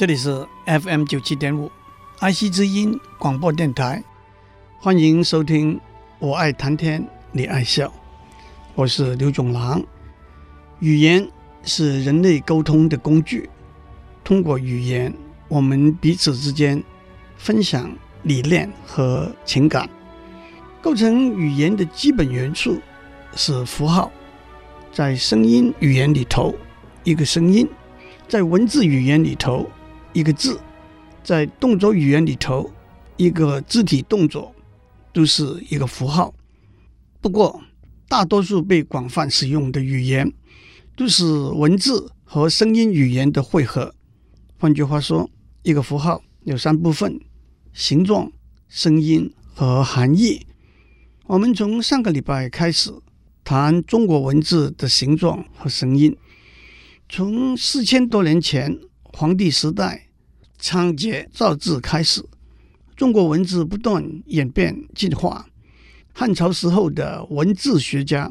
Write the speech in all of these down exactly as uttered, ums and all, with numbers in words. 这里是 F M 九七点五，爱惜之音广播电台，欢迎收听。我爱谈天，你爱笑，我是刘炯朗。语言是人类沟通的工具，通过语言，我们彼此之间分享理念和情感。构成语言的基本元素是符号，在声音语言里头，一个声音；在文字语言里头，一个字；在动作语言里头，一个肢体动作，都是一个符号。不过大多数被广泛使用的语言都是文字和声音语言的汇合。换句话说，一个符号有三部分：形状、声音和含义。我们从上个礼拜开始谈中国文字的形状和声音。从四千多年前黄帝时代仓颉造字开始，中国文字不断演变进化。汉朝时候的文字学家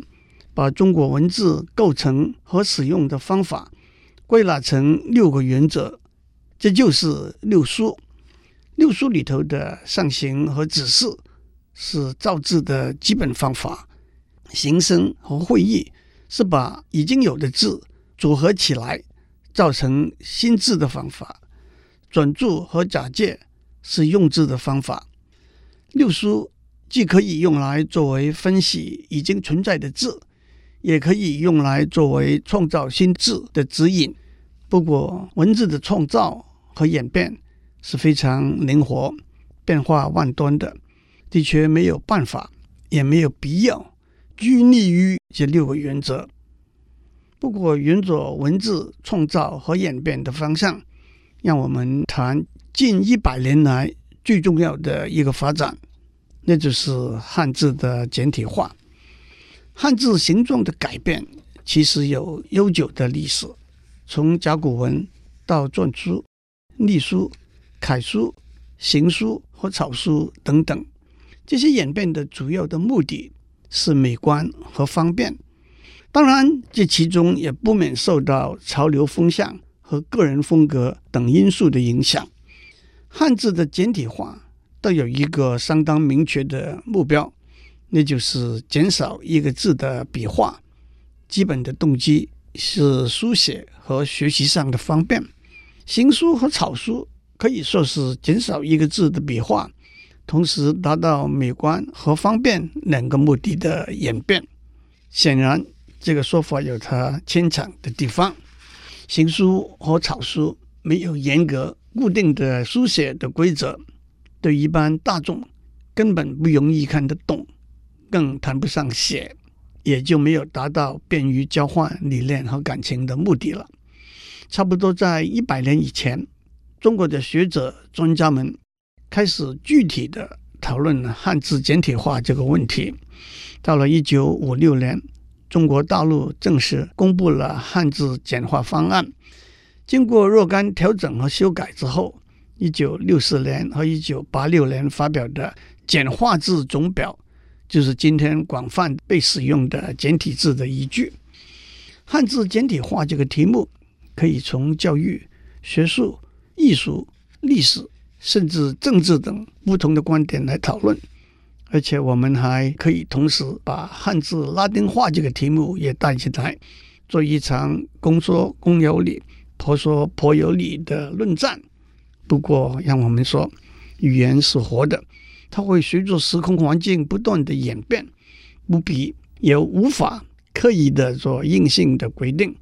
把中国文字构成和使用的方法归纳成六个原则，这就是六书。六书里头的上行和指示是造字的基本方法，形声和会意是把已经有的字组合起来造成新字的方法，转注和假借是用字的方法。六书既可以用来作为分析已经存在的字，也可以用来作为创造新字的指引。不过文字的创造和演变是非常灵活、变化万端的，的确没有办法也没有必要拘泥于这六个原则。不过沿着文字创造和演变的方向，让我们谈近一百年来最重要的一个发展，那就是汉字的简体化。汉字形状的改变其实有悠久的历史，从甲骨文到篆书、隶书、楷书、行书和草书等等。这些演变的主要的目的是美观和方便，当然这其中也不免受到潮流风向和个人风格等因素的影响。汉字的简体化都有一个相当明确的目标，那就是减少一个字的笔画。基本的动机是书写和学习上的方便。行书和草书可以说是减少一个字的笔画，同时达到美观和方便两个目的的演变。显然这个说法有它牵强的地方。行书和草书没有严格固定的书写的规则，对一般大众根本不容易看得懂，更谈不上写，也就没有达到便于交换理念和感情的目的了。差不多在一百年以前，中国的学者专家们开始具体的讨论汉字简体化这个问题。到了一九五六年，中国大陆正式公布了汉字简化方案。经过若干调整和修改之后，一九六四年和一九八六年发表的简化字总表，就是今天广泛被使用的简体字的依据。汉字简体化这个题目可以从教育、学术、艺术、历史甚至政治等不同的观点来讨论，而且我们还可以同时把汉字拉丁化这个题目也带进来，做一场公说公有理、婆说婆有理的论战。不过让我们说，语言是活的，它会随着时空环境不断的演变，不必也无法刻意的做硬性的规定。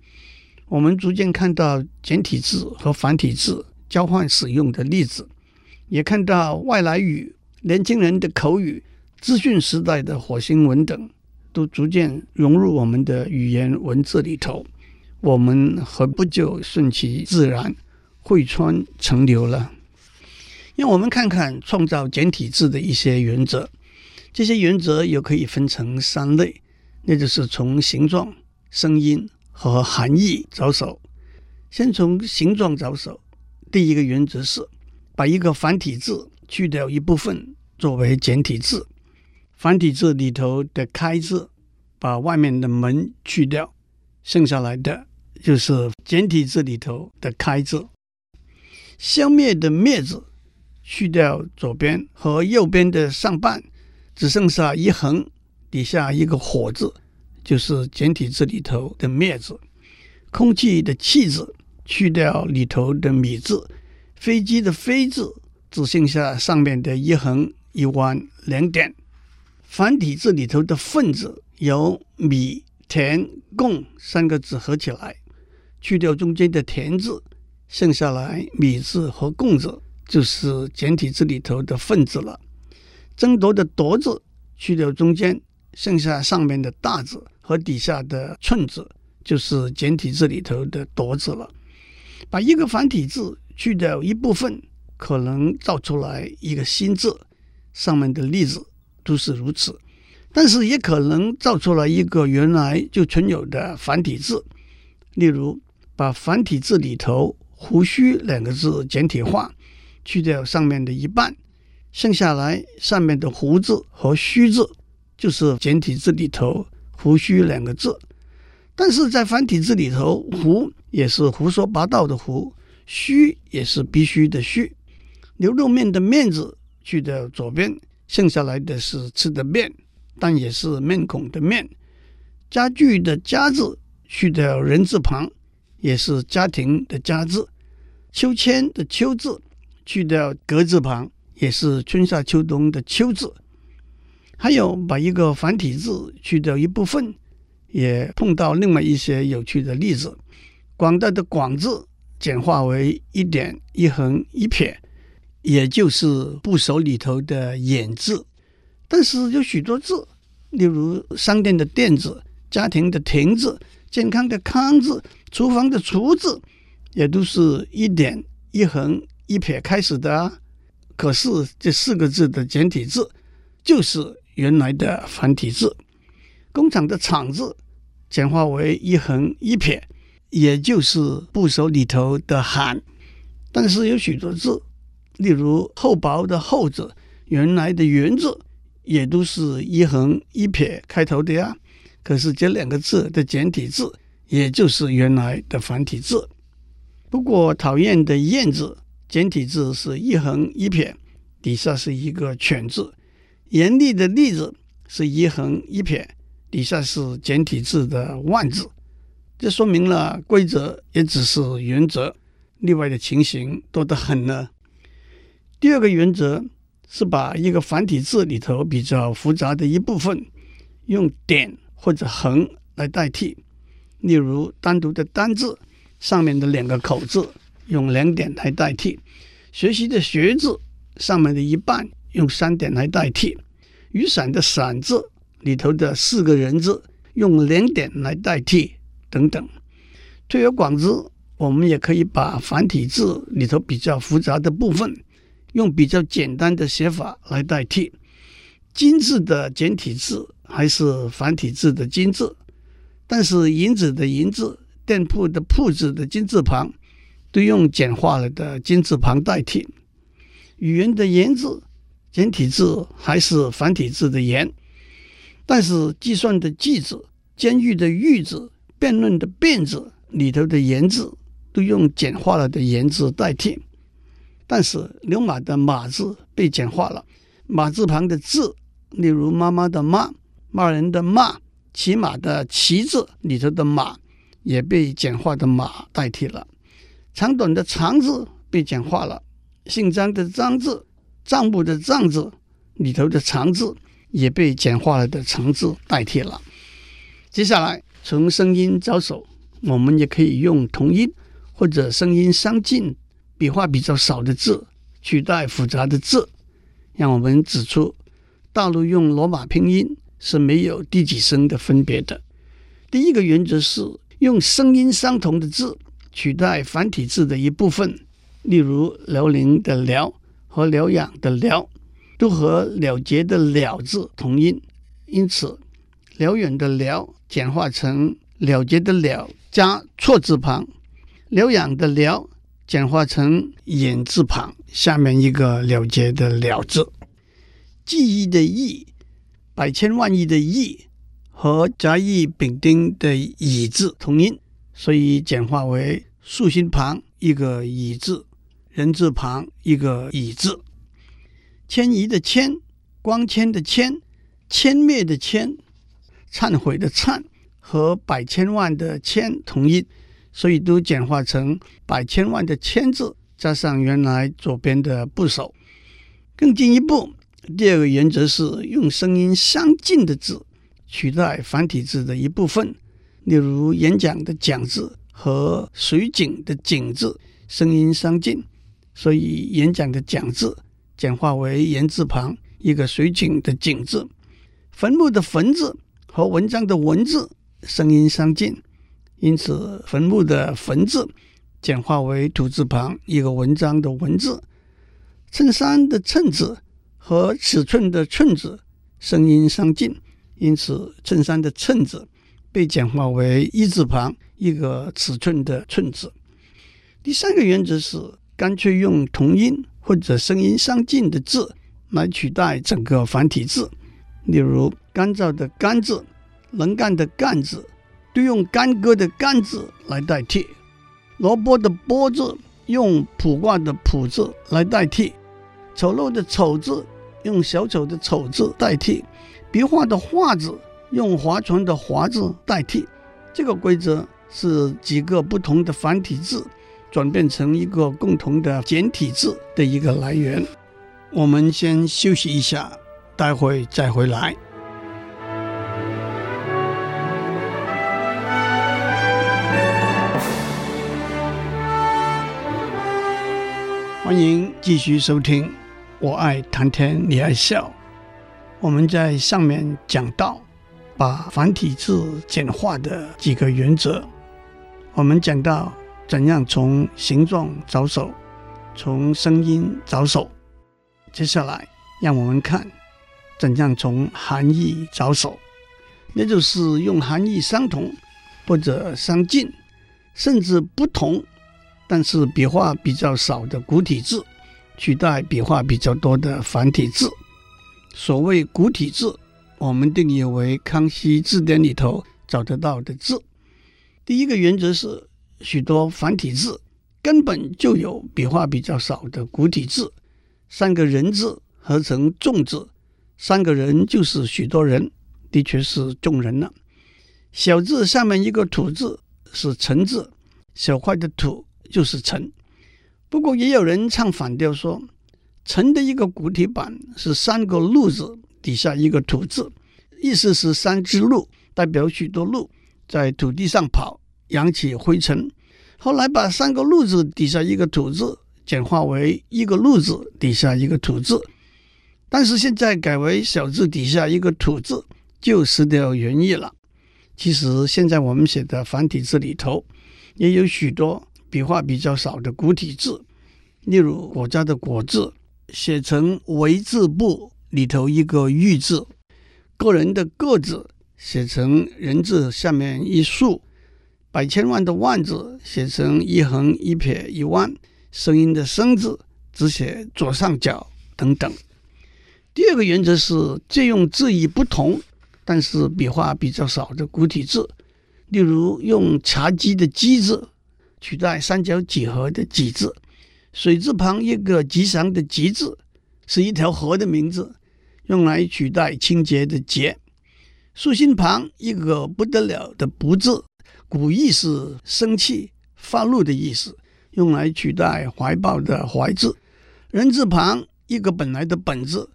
我们逐渐看到简体字和繁体字交换使用的例子，也看到外来语、年轻人的口语、资讯时代的火星文等都逐渐融入我们的语言文字里头。我们何不就顺其自然，汇川成流了？让我们看看创造简体字的一些原则，这些原则又可以分成三类，那就是从形状、声音和含义着手。先从形状着手，第一个原则是把一个繁体字去掉一部分作为简体字。繁体字里头的开字把外面的门去掉，剩下来的就是简体字里头的开字。消灭的灭字去掉左边和右边的上半，只剩下一横底下一个火字，就是简体字里头的灭字。空气的气字去掉里头的米字，飞机的飞字只剩下上面的一横一弯两点。繁体字里头的份字由米、田、共三个字合起来，去掉中间的田字，剩下来米字和共字，就是简体字里头的份字了。争夺的夺字去掉中间，剩下上面的大字和底下的寸字，就是简体字里头的夺字了。把一个繁体字去掉一部分，可能造出来一个新字，上面的例子都是如此。但是也可能造出来一个原来就存有的繁体字，例如把繁体字里头胡须两个字简体化，去掉上面的一半，剩下来上面的胡字和须字，就是简体字里头胡须两个字。但是在繁体字里头，胡也是胡说八道的胡，须也是必须的须。牛肉面的面字去掉左边，剩下来的是吃的面，但也是面孔的面。家具的家字去掉人字旁，也是家庭的家字。秋千的秋字去掉格字旁，也是春夏秋冬的秋字。还有把一个繁体字去掉一部分，也碰到另外一些有趣的例子。广大的广字简化为一点一横一撇，也就是部首里头的眼字。但是有许多字，例如商店的店字、家庭的庭字、健康的康字、厨房的厨字，也都是一点一横一撇开始的啊。可是这四个字的简体字就是原来的繁体字。工厂的厂字简化为一横一撇，也就是部首里头的喊。但是有许多字，例如厚薄的厚字、原来的原字，也都是一横一撇开头的呀。可是这两个字的简体字也就是原来的繁体字。不过讨厌的厌字简体字是一横一撇，底下是一个犬字。严厉的厉字是一横一撇，底下是简体字的万字。这说明了规则也只是原则，例外的情形多得很呢。第二个原则是把一个繁体字里头比较复杂的一部分用点或者横来代替，例如单独的单字上面的两个口字用两点来代替，学习的学字上面的一半用三点来代替，雨伞的伞字里头的四个人字用两点来代替等等。推而广之，我们也可以把繁体字里头比较复杂的部分用比较简单的写法来代替。金字的简体字还是繁体字的金字，但是银子的银字、店铺的铺字的金字旁都用简化了的金字旁代替。语言的言字简体字还是繁体字的言，但是计算的计字、监狱的狱字、辩论的辩字里头的言字都用简化了的言字代替。但是牛马的马字被简化了，马字旁的字，例如妈妈的妈、骂人的骂、骑马的骑字里头的马，也被简化的马代替了。长短的长字被简化了，姓张的张字、账目的账字里头的长字也被简化了的长字代替了。接下来从声音着手，我们也可以用同音或者声音相近、笔画比较少的字取代复杂的字。让我们指出，大陆用罗马拼音是没有第几声的分别的。第一个原则是用声音相同的字取代繁体字的一部分，例如辽宁的辽和疗养的疗都和了结的了字同音，因此辽远的辽简化成了结的了加错字旁，疗养的疗简化成眼字旁下面一个了结的了字。记忆的忆，百千万亿的亿和甲乙丙丁的乙字同音，所以简化为竖心旁一个乙字，人字旁一个乙字。迁移的迁，光纤的纤，歼灭的歼，忏悔的忏和百千万的千同音，所以都简化成百千万的千字加上原来左边的部首。更进一步，第二个原则是用声音相近的字取代繁体字的一部分，例如演讲的讲字和水井的井字声音相近，所以演讲的讲字简化为言字旁一个水井的井字。坟墓的坟字和文章的文字声音相近，因此坟墓的坟字简化为土字旁一个文章的文字。衬衫的衬字和尺寸的寸字声音相近，因此衬衫的衬字被简化为一字旁一个尺寸的寸字。第三个原则是干脆用同音或者声音相近的字来取代整个繁体字，例如干燥的干字、能干的干字都用干戈的干字来代替，萝卜的卜字用卜卦的卜字来代替，丑陋的丑字用小丑的丑字代替，笔画的画字用划船的划字代替。这个规则是几个不同的繁体字转变成一个共同的简体字的一个来源。我们先休息一下，待会再回来。欢迎继续收听我爱谈天你爱笑。我们在上面讲到把繁体字简化的几个原则，我们讲到怎样从形状着手，从声音着手。接下来让我们看怎样从含义着手，那就是用含义相同或者相近甚至不同但是笔画比较少的古体字取代笔画比较多的繁体字。所谓古体字，我们定义为康熙字典里头找得到的字。第一个原则是许多繁体字根本就有笔画比较少的古体字，三个人字合成众字，三个人就是许多人，的确是众人了。小字下面一个土字是臣字，小块的土就是臣。不过也有人唱反调说，臣的一个古体版是三个鹿字底下一个土字，意思是三只鹿，代表许多鹿在土地上跑扬起灰尘，后来把三个鹿字底下一个土字简化为一个鹿字底下一个土字，但是现在改为小字底下一个土字就失掉原意了。其实现在我们写的繁体字里头也有许多笔画比较少的古体字，例如国家的国字写成为字部里头一个玉字，个人的个字写成人字下面一竖，百千万的万字写成一横一撇一万，声音的声字只写左上角等等。第二个原则是借用字义不同但是笔画比较少的古体字，例如用茶几的几字取代三角几何的几字，水字旁一个吉祥的吉字是一条河的名字，用来取代清洁的洁。竖心旁一个不得了的不字，古意是生气发怒的意思，用来取代怀抱的怀字。人字旁一个本来的本字，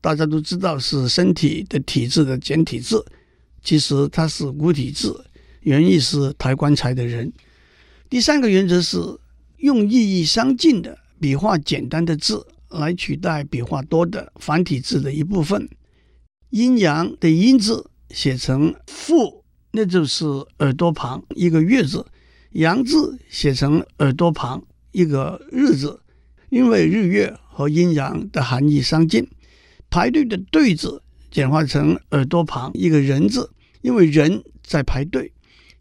大家都知道是身体的体字的简体字，其实它是古体字，原意是抬棺材的人。第三个原则是用意义相近的笔画简单的字来取代笔画多的繁体字的一部分。阴阳的阴字写成父那就是耳朵旁一个月字，阳字写成耳朵旁一个日字，因为日月和阴阳的含义相近。排队的队字简化成耳朵旁一个人字，因为人在排队。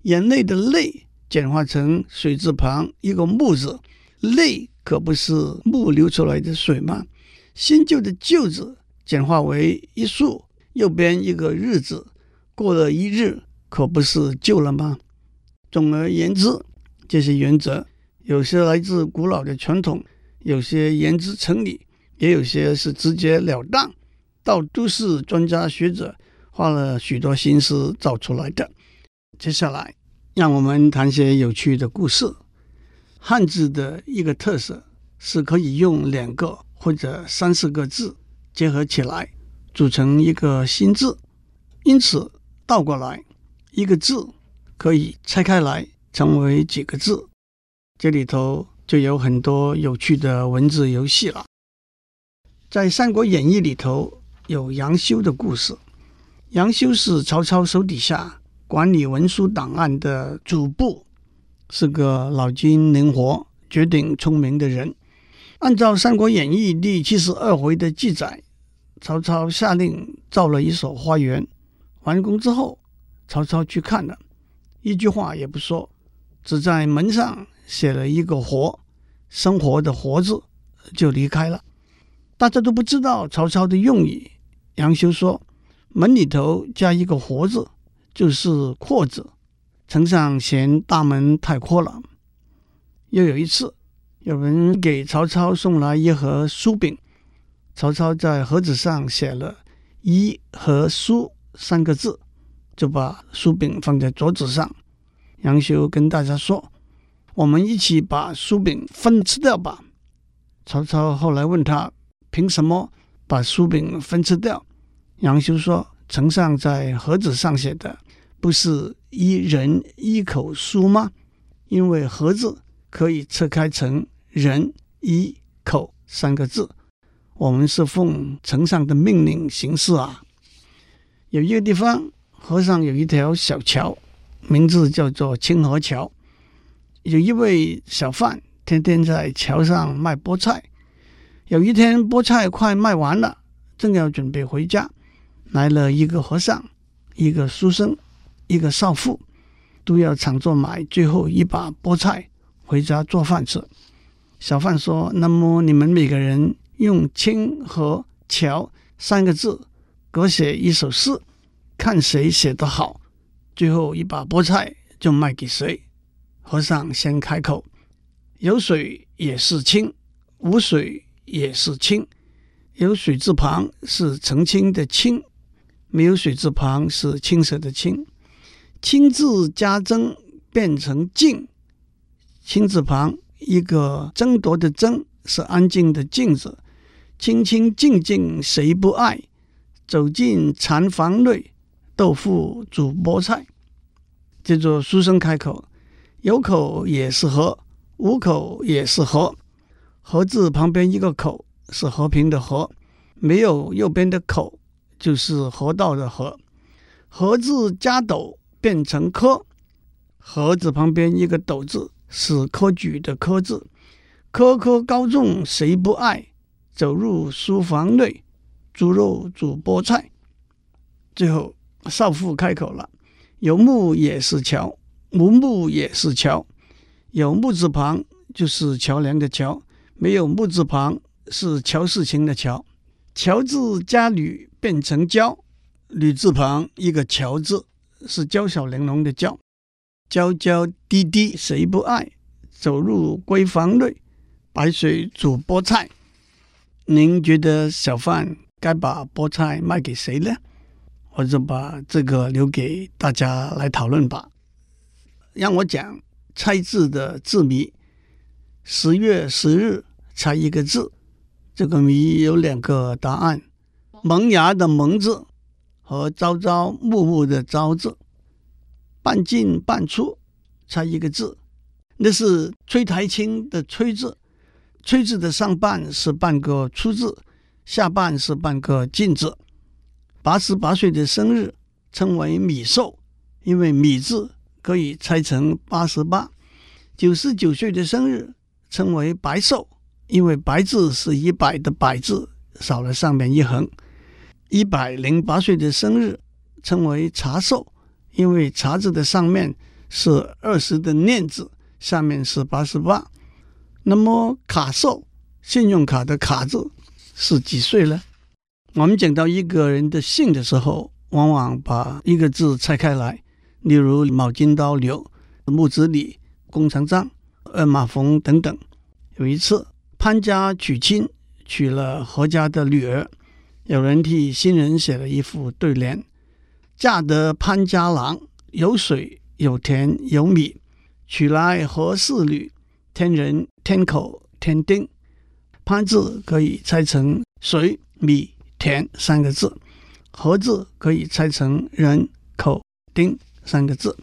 眼泪的泪简化成水字旁一个木字，泪可不是木流出来的水吗？新旧的旧字简化为一竖，右边一个日字，过了一日可不是旧了吗？总而言之，这些原则有些来自古老的传统，有些言之成理，也有些是直截了当，到都市专家学者花了许多心思造出来的。接下来让我们谈些有趣的故事。汉字的一个特色是可以用两个或者三四个字结合起来组成一个新字，因此倒过来一个字可以拆开来成为几个字，这里头就有很多有趣的文字游戏了。在《三国演义》里头有杨修的故事。杨修是曹操手底下管理文书档案的主簿，是个脑筋灵活、绝顶聪明的人。按照《三国演义》第七十二回的记载，曹操下令造了一所花园，完工之后，曹操去看了，一句话也不说，只在门上写了一个活，生活的活字，就离开了。大家都不知道曹操的用意。杨修说，门里头加一个活字就是阔字，丞相嫌大门太阔了。又有一次，有人给曹操送来一盒酥饼，曹操在盒子上写了一和酥三个字，就把酥饼放在桌子上。杨修跟大家说，我们一起把酥饼分吃掉吧。曹操后来问他，凭什么把酥饼分吃掉？杨修说，丞相在盒子上写的不是一人一口酥吗？因为盒子可以拆开成人一口三个字，我们是奉丞相的命令行事啊。有一个地方河上有一条小桥，名字叫做清河桥。有一位小贩天天在桥上卖菠菜，有一天菠菜快卖完了，正要准备回家，来了一个和尚，一个书生，一个少妇，都要抢着买最后一把菠菜回家做饭吃。小贩说，那么你们每个人用清河桥三个字各写一首诗，看谁写得好，最后一把菠菜就卖给谁。和尚先开口，有水也是清，无水也是清，有水字旁是澄清的清，没有水字旁是青色的青。清字加争变成静，清字旁一个争夺的争是安静的静字，清清静静谁不爱，走进禅房内，豆腐煮菠菜。接着书生开口，有口也是和，无口也是和，和字旁边一个口是和平的和，没有右边的口就是河道的河。和字加斗变成科，和字旁边一个斗字是科举的科字，科科高中谁不爱，走入书房内，猪肉煮菠菜。最后少妇开口了，有木也是桥，无木也是桥，有木字旁就是桥梁的桥，没有木字旁是乔事情的乔。乔字加吕变成娇，吕字旁一个乔字是娇小玲珑的娇，娇娇滴滴谁不爱，走入闺房内，白水煮菠菜。您觉得小贩该把菠菜卖给谁呢？我就把这个留给大家来讨论吧。让我讲猜字的字谜。十月十日猜一个字，这个谜有两个答案，萌芽的萌字和朝朝暮暮的朝字。半进半出猜一个字，那是崔台青的崔字，崔字的上半是半个出字，下半是半个进字。八十八岁的生日称为米寿，因为米字可以拆成八十八。九十九岁的生日称为白寿，因为白字是一百的百字，少了上面一横。一百零八岁的生日称为茶寿，因为茶字的上面是二十的念字，下面是八十八。那么卡寿，信用卡的卡字是几岁呢？我们讲到一个人的姓的时候，往往把一个字拆开来，例如卯金刀刘、木子李、弓长张、二马冯等等。有一次潘家娶亲，娶了何家的女儿，有人替新人写了一副对联：嫁得潘家郎，有水有田有米；娶来何氏女，天人天口天丁。潘字可以拆成水、米、田三个字，何字可以拆成人、口、丁三个字。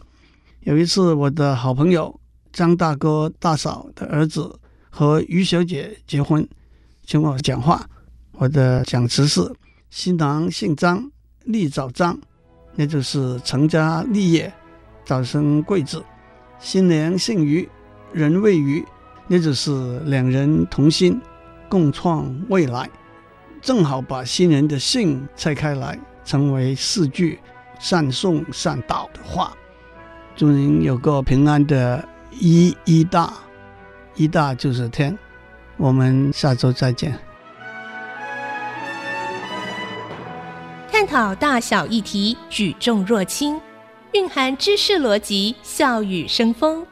有一次我的好朋友张大哥大嫂的儿子和于小姐结婚，请我讲话，我的讲词是：新郎姓张，立早张，那就是成家立业，早生贵子；新娘姓于，人为于，那就是两人同心，共创未来。正好把新人的姓拆开来，成为四句善颂善导的话。祝您有个平安的一一大，一大就是天。我们下周再见。探讨大小议题，举重若轻，蕴含知识逻辑，笑语生风。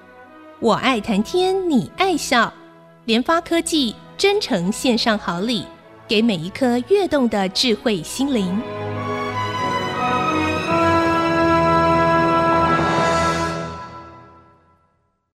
我爱谈天，你爱笑。联发科技真诚献上好礼，给每一颗跃动的智慧心灵。